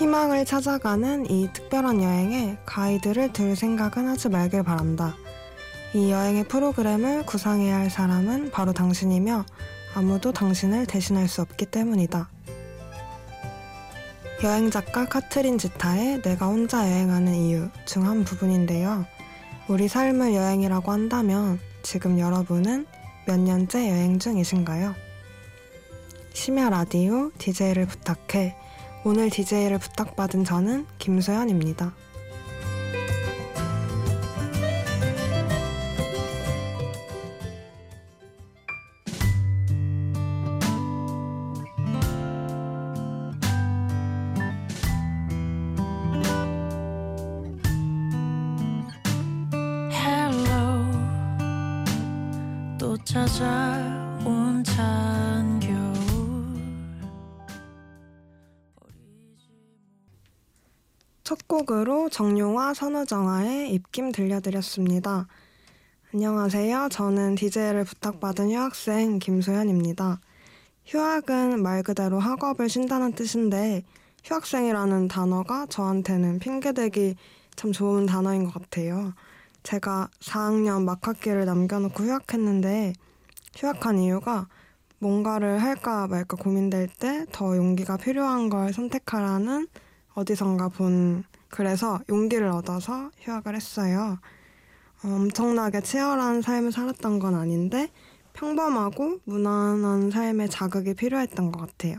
희망을 찾아가는 이 특별한 여행에 가이드를 들 생각은 하지 말길 바란다. 이 여행의 프로그램을 구상해야 할 사람은 바로 당신이며 아무도 당신을 대신할 수 없기 때문이다. 여행작가 카트린 지타의 내가 혼자 여행하는 이유 중 한 부분인데요. 우리 삶을 여행이라고 한다면 지금 여러분은 몇 년째 여행 중이신가요? 심야 라디오 DJ를 부탁해. 오늘 DJ를 부탁받은 저는 김소연입니다. 찾아온 찬 겨울. 첫 곡으로 정용화, 선우정아의 입김 들려드렸습니다. 안녕하세요. 저는 DJ를 부탁받은 휴학생 김소연입니다. 휴학은 말 그대로 학업을 쉰다는 뜻인데 휴학생이라는 단어가 저한테는 핑계대기 참 좋은 단어인 것 같아요. 제가 4학년 막학기를 남겨놓고 휴학했는데 휴학한 이유가 뭔가를 할까 말까 고민될 때 더 용기가 필요한 걸 선택하라는 어디선가 본 그래서 용기를 얻어서 휴학을 했어요. 엄청나게 치열한 삶을 살았던 건 아닌데 평범하고 무난한 삶에 자극이 필요했던 것 같아요.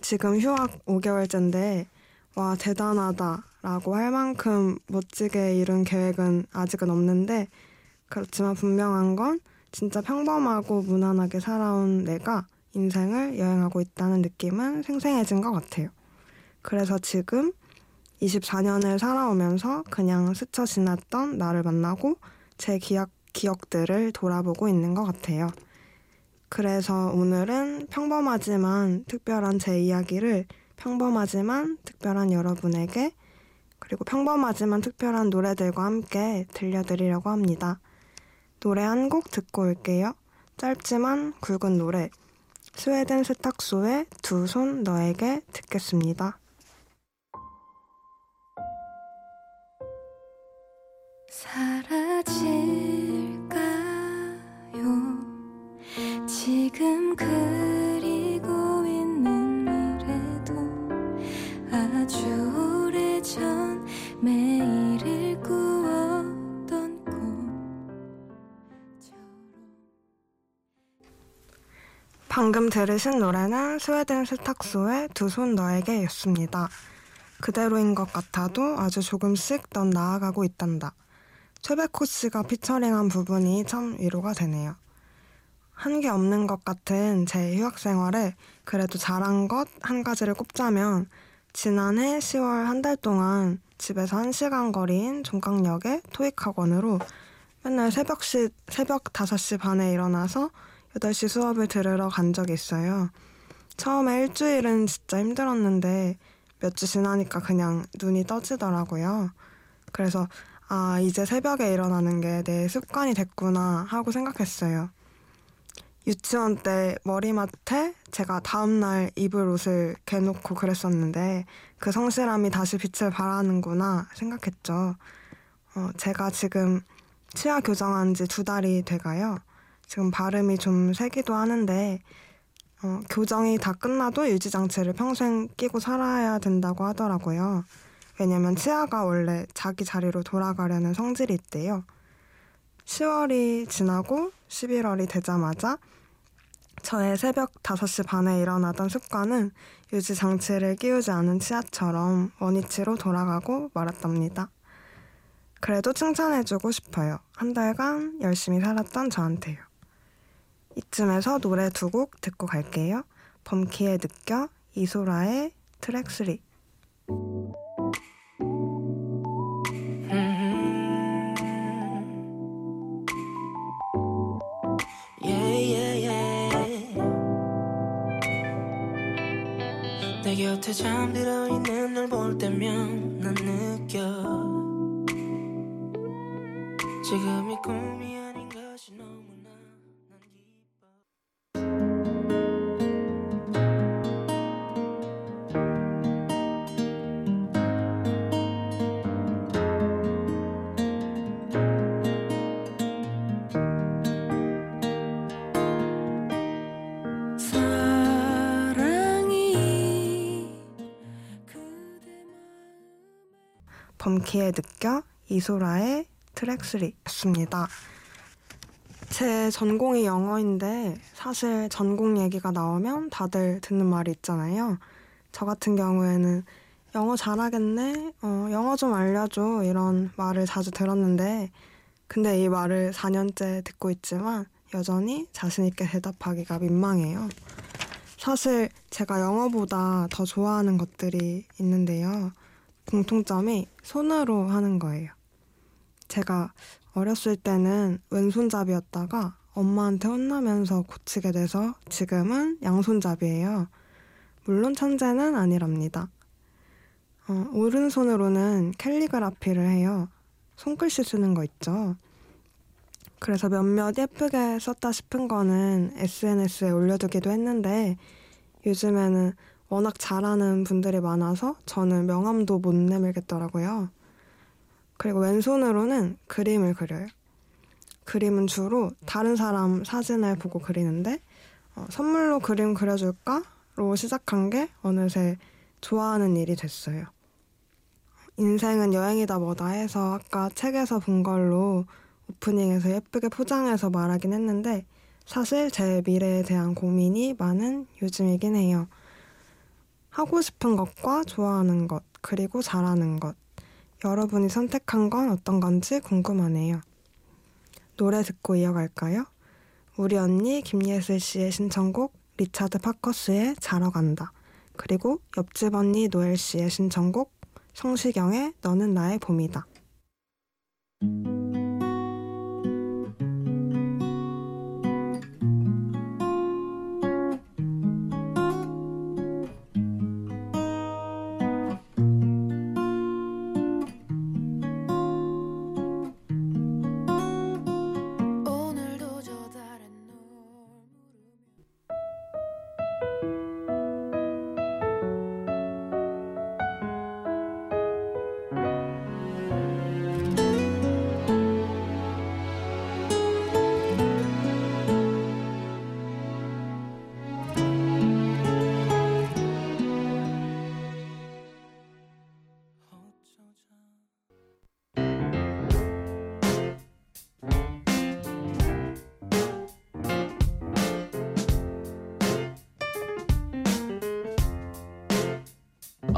지금 휴학 5개월째인데 와 대단하다 라고 할 만큼 멋지게 이룬 계획은 아직은 없는데 그렇지만 분명한 건 진짜 평범하고 무난하게 살아온 내가 인생을 여행하고 있다는 느낌은 생생해진 것 같아요. 그래서 지금 24년을 살아오면서 그냥 스쳐 지났던 나를 만나고 제 기억들을 돌아보고 있는 것 같아요. 그래서 오늘은 평범하지만 특별한 제 이야기를 평범하지만 특별한 여러분에게 그리고 평범하지만 특별한 노래들과 함께 들려드리려고 합니다. 노래 한 곡 듣고 올게요. 짧지만 굵은 노래 스웨덴 세탁소의 두 손 너에게 듣겠습니다. 사라질까요 지금 그리고 있는 미래도 아주 오래전 매일을 꾸었던 방금 들으신 노래는 스웨덴 세탁소의 두 손 너에게 였습니다. 그대로인 것 같아도 아주 조금씩 넌 나아가고 있단다. 최백호 씨가 피처링한 부분이 참 위로가 되네요. 한 게 없는 것 같은 제 휴학 생활에 그래도 잘한 것 한 가지를 꼽자면 지난해 10월 한 달 동안 집에서 1시간 거리인 종각역의 토익학원으로 맨날 새벽 5시 반에 일어나서 8시 수업을 들으러 간 적이 있어요. 처음에 일주일은 진짜 힘들었는데 몇 주 지나니까 그냥 눈이 떠지더라고요. 그래서 아 이제 새벽에 일어나는 게 내 습관이 됐구나 하고 생각했어요. 유치원 때 머리맡에 제가 다음날 입을 옷을 개놓고 그랬었는데 그 성실함이 다시 빛을 발하는구나 생각했죠. 제가 지금 치아 교정한 지 2달이 돼가요. 지금 발음이 좀 새기도 하는데 교정이 다 끝나도 유지장치를 평생 끼고 살아야 된다고 하더라고요. 왜냐면 치아가 원래 자기 자리로 돌아가려는 성질이 있대요. 10월이 지나고 11월이 되자마자 저의 새벽 5시 반에 일어나던 습관은 유지장치를 끼우지 않은 치아처럼 원위치로 돌아가고 말았답니다. 그래도 칭찬해주고 싶어요. 한 달간 열심히 살았던 저한테요. 이쯤에서 노래 2곡 듣고 갈게요. 범키의 느껴, 이소라의 트랙 3. 내 곁에 잠들어 있는 널 볼 때면 난 느껴 지금이 꿈이 아닌 것이 너무나 난 기뻐 범키의 느껴, 이소라의 트랙3 였습니다. 제 전공이 영어인데 사실 전공 얘기가 나오면 다들 듣는 말이 있잖아요. 저 같은 경우에는 영어 잘하겠네, 영어 좀 알려줘 이런 말을 자주 들었는데 근데 이 말을 4년째 듣고 있지만 여전히 자신있게 대답하기가 민망해요. 사실 제가 영어보다 더 좋아하는 것들이 있는데요. 공통점이 손으로 하는 거예요. 제가 어렸을 때는 왼손잡이였다가 엄마한테 혼나면서 고치게 돼서 지금은 양손잡이예요. 물론 천재는 아니랍니다. 오른손으로는 캘리그라피를 해요. 손글씨 쓰는 거 있죠. 그래서 몇몇 예쁘게 썼다 싶은 거는 SNS에 올려두기도 했는데 요즘에는 워낙 잘하는 분들이 많아서 저는 명함도 못 내밀겠더라고요. 그리고 왼손으로는 그림을 그려요. 그림은 주로 다른 사람 사진을 보고 그리는데 선물로 그림 그려줄까로 시작한 게 어느새 좋아하는 일이 됐어요. 인생은 여행이다 뭐다 해서 아까 책에서 본 걸로 오프닝에서 예쁘게 포장해서 말하긴 했는데 사실 제 미래에 대한 고민이 많은 요즘이긴 해요. 하고 싶은 것과 좋아하는 것, 그리고 잘하는 것. 여러분이 선택한 건 어떤 건지 궁금하네요. 노래 듣고 이어갈까요? 우리 언니 김예슬 씨의 신청곡 리차드 파커스의 자러 간다. 그리고 옆집 언니 노엘 씨의 신청곡 성시경의 너는 나의 봄이다.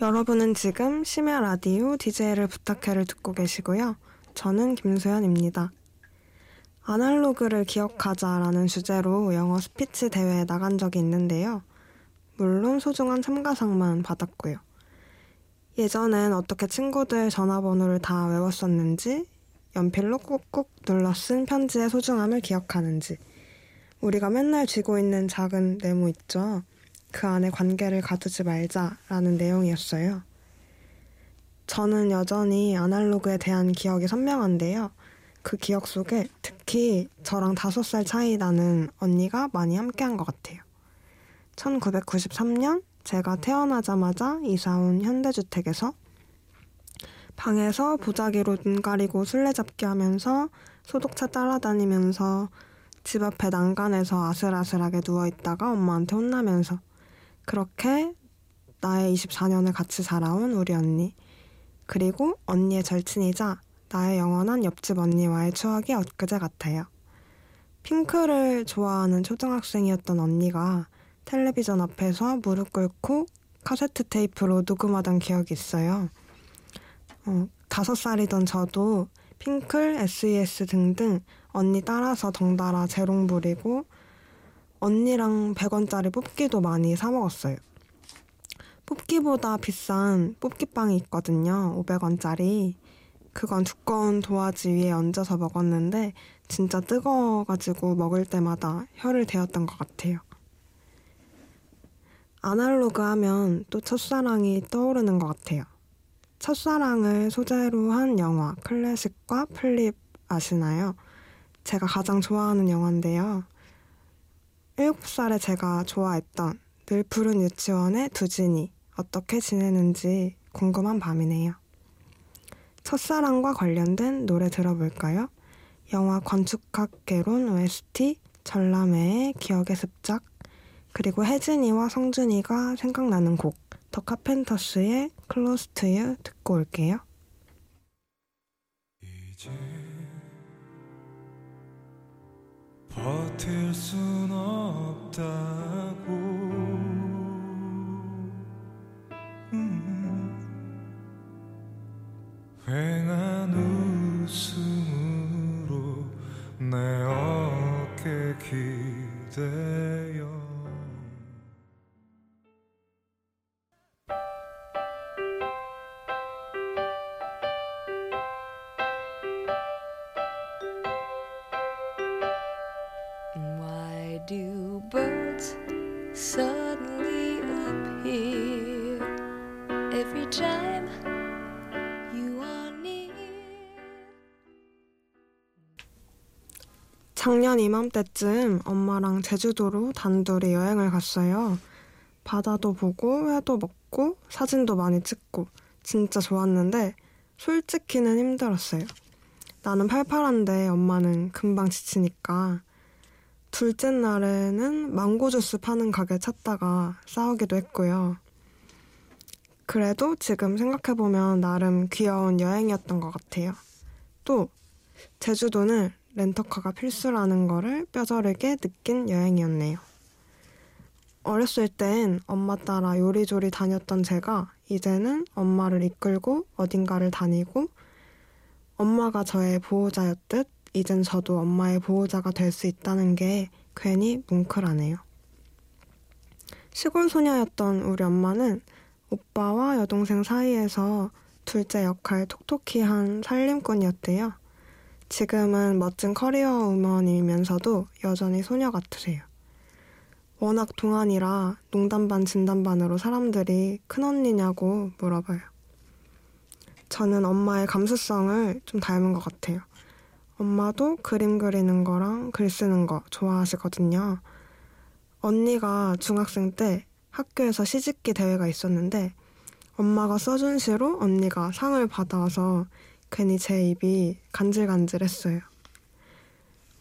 여러분은 지금 심야 라디오 DJ를 부탁해를 듣고 계시고요. 저는 김수현입니다. 아날로그를 기억하자라는 주제로 영어 스피치 대회에 나간 적이 있는데요. 물론 소중한 참가상만 받았고요. 예전엔 어떻게 친구들 전화번호를 다 외웠었는지, 연필로 꾹꾹 눌러 쓴 편지의 소중함을 기억하는지, 우리가 맨날 쥐고 있는 작은 네모 있죠. 그 안에 관계를 가두지 말자라는 내용이었어요. 저는 여전히 아날로그에 대한 기억이 선명한데요. 그 기억 속에 특히 저랑 5살 차이 나는 언니가 많이 함께한 것 같아요. 1993년 제가 태어나자마자 이사온 현대주택에서 방에서 보자기로 눈 가리고 술래잡기 하면서 소독차 따라다니면서 집 앞에 난간에서 아슬아슬하게 누워있다가 엄마한테 혼나면서 그렇게 나의 24년을 같이 살아온 우리 언니, 그리고 언니의 절친이자 나의 영원한 옆집 언니와의 추억이 엊그제 같아요. 핑클을 좋아하는 초등학생이었던 언니가 텔레비전 앞에서 무릎 꿇고 카세트 테이프로 녹음하던 기억이 있어요. 5살이던 저도 핑클, SES 등등 언니 따라서 덩달아 재롱 부리고 언니랑 100원짜리 뽑기도 많이 사 먹었어요. 뽑기보다 비싼 뽑기빵이 있거든요. 500원짜리. 그건 두꺼운 도화지 위에 얹어서 먹었는데 진짜 뜨거워가지고 먹을 때마다 혀를 대었던 것 같아요. 아날로그 하면 또 첫사랑이 떠오르는 것 같아요. 첫사랑을 소재로 한 영화 클래식과 플립 아시나요? 제가 가장 좋아하는 영화인데요. 7살에 제가 좋아했던 늘 푸른 유치원의 두진이 어떻게 지내는지 궁금한 밤이네요. 첫사랑과 관련된 노래 들어볼까요? 영화 건축학개론 OST 전람회의 기억의 습작, 그리고 혜진이와 성준이가 생각나는 곡 더 카펜터스의 Close to You 듣고 올게요. 이제 버틸 순 없다고 휑한 웃음으로 내 어깨 기대요. 작년 이맘때쯤 엄마랑 제주도로 단둘이 여행을 갔어요. 바다도 보고 회도 먹고 사진도 많이 찍고 진짜 좋았는데 솔직히는 힘들었어요. 나는 팔팔한데 엄마는 금방 지치니까. 둘째 날에는 망고 주스 파는 가게 찾다가 싸우기도 했고요. 그래도 지금 생각해보면 나름 귀여운 여행이었던 것 같아요. 또 제주도는 렌터카가 필수라는 거를 뼈저리게 느낀 여행이었네요. 어렸을 땐 엄마 따라 요리조리 다녔던 제가 이제는 엄마를 이끌고 어딘가를 다니고, 엄마가 저의 보호자였듯 이젠 저도 엄마의 보호자가 될 수 있다는 게 괜히 뭉클하네요. 시골 소녀였던 우리 엄마는 오빠와 여동생 사이에서 둘째 역할 톡톡히 한 살림꾼이었대요. 지금은 멋진 커리어 우먼이면서도 여전히 소녀 같으세요. 워낙 동안이라 농담 반 진담 반으로 사람들이 큰언니냐고 물어봐요. 저는 엄마의 감수성을 좀 닮은 것 같아요. 엄마도 그림 그리는 거랑 글 쓰는 거 좋아하시거든요. 언니가 중학생 때 학교에서 시집기 대회가 있었는데 엄마가 써준 시로 언니가 상을 받아와서 괜히 제 입이 간질간질했어요.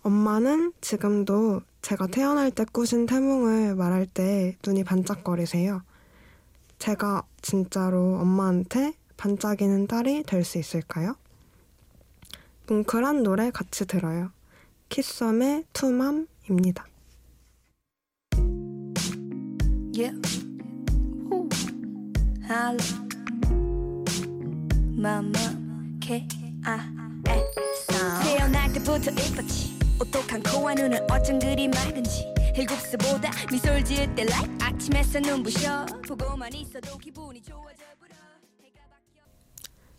엄마는 지금도 제가 태어날 때 꾸신 태몽을 말할 때 눈이 반짝거리세요. 제가 진짜로 엄마한테 반짝이는 딸이 될 수 있을까요? 뭉클한 노래 같이 들어요. 키썸의 투맘입니다. Yeah. Ooh. I love my mom. 태어날 때부터 이뻤지. 오똑한 코와 눈은 어쩜 그리 맑은지. 힐국수보다 미소를 지을 때 like 아침 햇살 눈부셔. 보고만 있어도 기분이 좋아져 버려.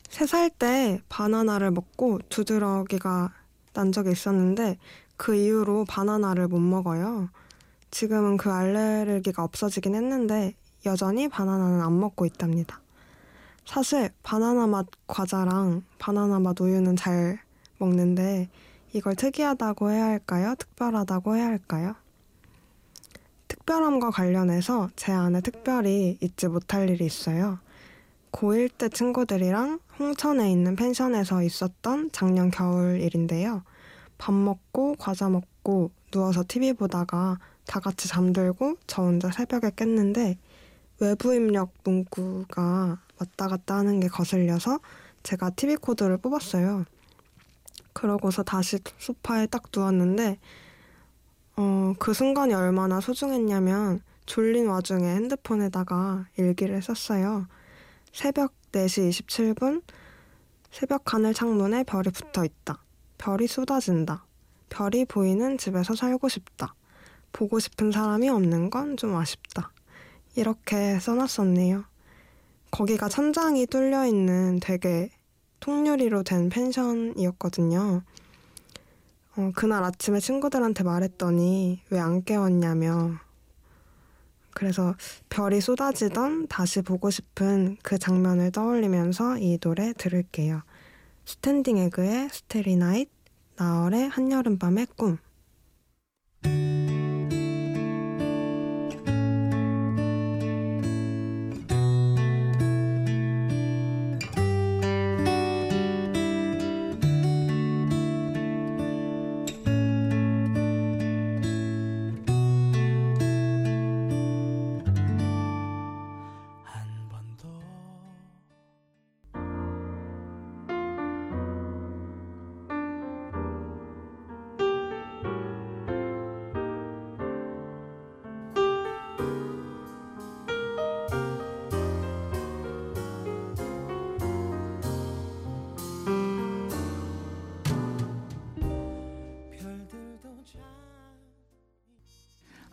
3살 때 바나나를 먹고 두드러기가 난 적이 있었는데 그 이후로 바나나를 못 먹어요. 지금은 그 알레르기가 없어지긴 했는데 여전히 바나나는 안 먹고 있답니다. 사실 바나나 맛 과자랑 바나나 맛 우유는 잘 먹는데 이걸 특이하다고 해야 할까요? 특별하다고 해야 할까요? 특별함과 관련해서 제 안에 특별히 잊지 못할 일이 있어요. 고1 때 친구들이랑 홍천에 있는 펜션에서 있었던 작년 겨울 일인데요. 밥 먹고 과자 먹고 누워서 TV 보다가 다 같이 잠들고 저 혼자 새벽에 깼는데 외부 입력 문구가 왔다 갔다 하는 게 거슬려서 제가 TV 코드를 뽑았어요. 그러고서 다시 소파에 딱 누웠는데 그 순간이 얼마나 소중했냐면 졸린 와중에 핸드폰에다가 일기를 썼어요. 새벽 4시 27분 새벽 하늘 창문에 별이 붙어있다. 별이 쏟아진다. 별이 보이는 집에서 살고 싶다. 보고 싶은 사람이 없는 건 좀 아쉽다. 이렇게 써놨었네요. 거기가 천장이 뚫려있는 되게 통유리로 된 펜션이었거든요. 그날 아침에 친구들한테 말했더니 왜 안 깨웠냐며. 그래서 별이 쏟아지던 다시 보고 싶은 그 장면을 떠올리면서 이 노래 들을게요. 스탠딩 에그의 스테리 나잇, 나얼의 한여름밤의 꿈.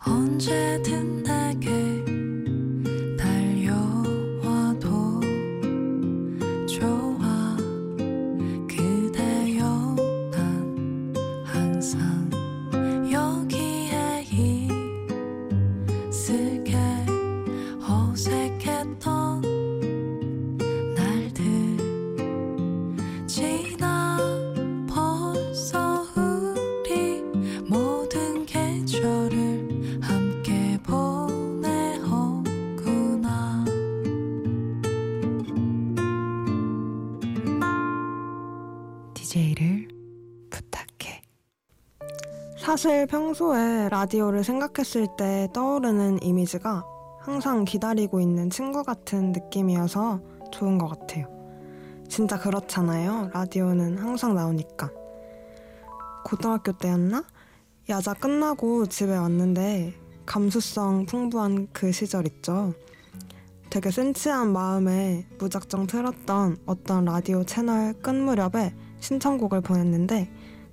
언제든 내게 달려와도 좋아. 그대여 난 항상 여기에 있을게. 어색했던 날들 지나 벌써 우리 모든 계절을 DJ를 부탁해. 사실 평소에 라디오를 생각했을 때 떠오르는 이미지가 항상 기다리고 있는 친구 같은 느낌이어서 좋은 것 같아요. 진짜 그렇잖아요. 라디오는 항상 나오니까. 고등학교 때였나? 야자 끝나고 집에 왔는데 감수성 풍부한 그 시절 있죠. 되게 센치한 마음에 무작정 틀었던 어떤 라디오 채널 끝 무렵에 신청곡을 보냈는데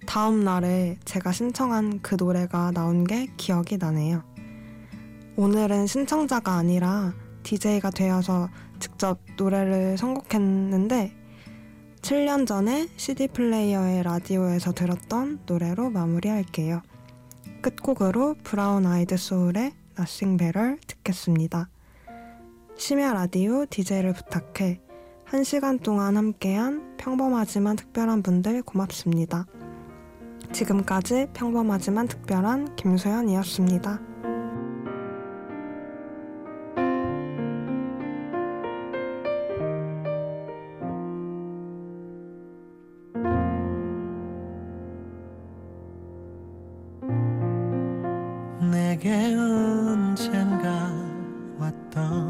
다음 날에 제가 신청한 그 노래가 나온 게 기억이 나네요. 오늘은 신청자가 아니라 DJ가 되어서 직접 노래를 선곡했는데 7년 전에 CD 플레이어의 라디오에서 들었던 노래로 마무리할게요. 끝곡으로 브라운 아이드 소울의 Nothing Better 듣겠습니다. 심야 라디오 DJ를 부탁해. 1시간 동안 함께한 평범하지만 특별한 분들 고맙습니다. 지금까지 평범하지만 특별한 김소연이었습니다. 내게 언젠가 왔던